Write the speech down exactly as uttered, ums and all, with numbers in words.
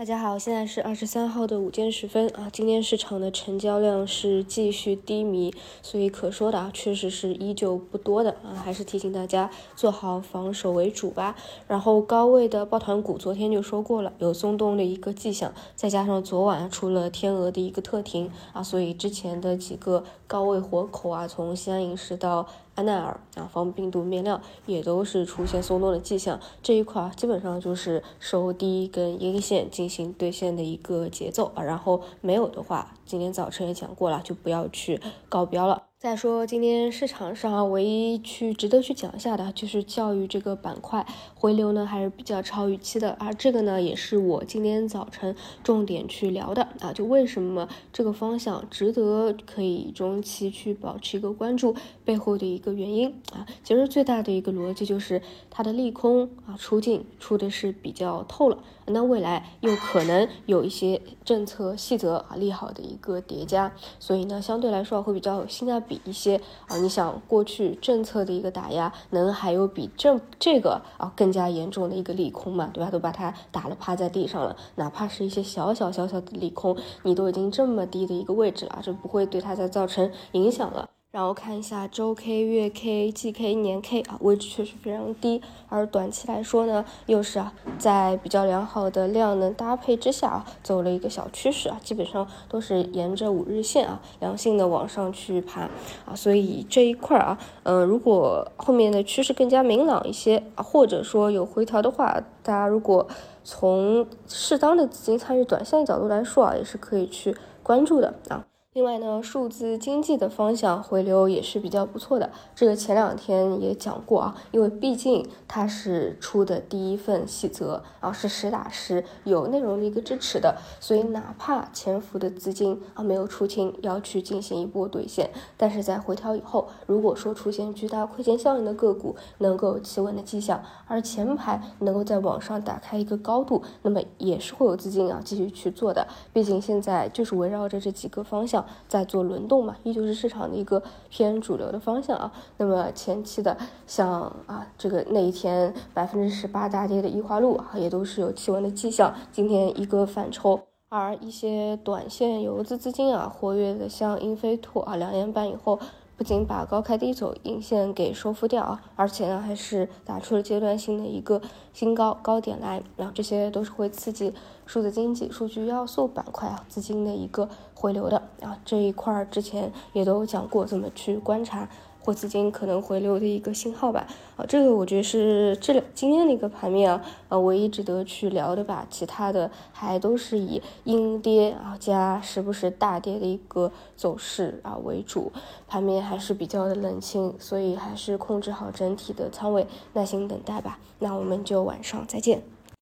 大家好，现在是二十三号的午间时分啊。今天市场的成交量是继续低迷，所以可说的啊，确实是依旧不多的啊。还是提醒大家做好防守为主吧。然后高位的抱团股昨天就说过了，有松动的一个迹象，再加上昨晚出了天鹅的一个特停啊，所以之前的几个高位活口啊，从西安影视到安奈尔啊，防病毒面料也都是出现松动的迹象。这一块、啊、基本上就是收低跟阴线进行兑现的一个节奏啊，然后没有的话，今天早晨也讲过了，就不要去高标了。再说今天市场上唯一去值得去讲一下的就是教育这个板块回流呢还是比较超预期的啊，这个呢也是我今天早晨重点去聊的啊，就为什么这个方向值得可以中期去保持一个关注，背后的一个原因啊，其实最大的一个逻辑就是它的利空啊出尽出的是比较透了，那未来又可能有一些政策细则啊利好的一个叠加，所以呢相对来说会比较有性价比比一些啊，你想过去政策的一个打压，能还有比这这个啊更加严重的一个利空嘛，对吧？都把它打了趴在地上了，哪怕是一些小小小小的利空，你都已经这么低的一个位置了，这不会对它再造成影响了。然后看一下周 K、月 K、季 K、年 K 啊，位置确实非常低，而短期来说呢，又是啊，在比较良好的量能搭配之下啊，走了一个小趋势啊，基本上都是沿着五日线啊，良性的往上去爬啊，所以这一块啊，嗯、呃，如果后面的趋势更加明朗一些啊，或者说有回调的话，大家如果从适当的资金参与短线的角度来说啊，也是可以去关注的啊。另外呢，数字经济的方向回流也是比较不错的，这个前两天也讲过啊，因为毕竟它是出的第一份细则啊，是实打实有内容的一个支持的，所以哪怕潜伏的资金啊没有出清，要去进行一波兑现，但是在回调以后，如果说出现巨大亏钱效应的个股能够有企稳的迹象，而前排能够在往上打开一个高度，那么也是会有资金啊继续去做的，毕竟现在就是围绕着这几个方向在做轮动嘛，依旧是市场的一个偏主流的方向啊。那么前期的像啊这个那一天百分之十八大跌的易花路啊，也都是有企稳的迹象，今天一个反抽。而一些短线游资资金啊活跃的，像英飞拓啊，两年半以后不仅把高开低走阴线给收复掉啊，而且呢还是打出了阶段性的一个新高高点来，然后这些都是会刺激数字经济、数据要素板块啊资金的一个回流的啊，这一块之前也都讲过怎么去观察或资金可能回流的一个信号吧啊，这个我觉得是这两今天的一个盘面啊啊唯一值得去聊的吧，其他的还都是以阴跌啊加时不时大跌的一个走势啊为主，盘面还是比较的冷清，所以还是控制好整体的仓位，耐心等待吧。那我们就晚上再见。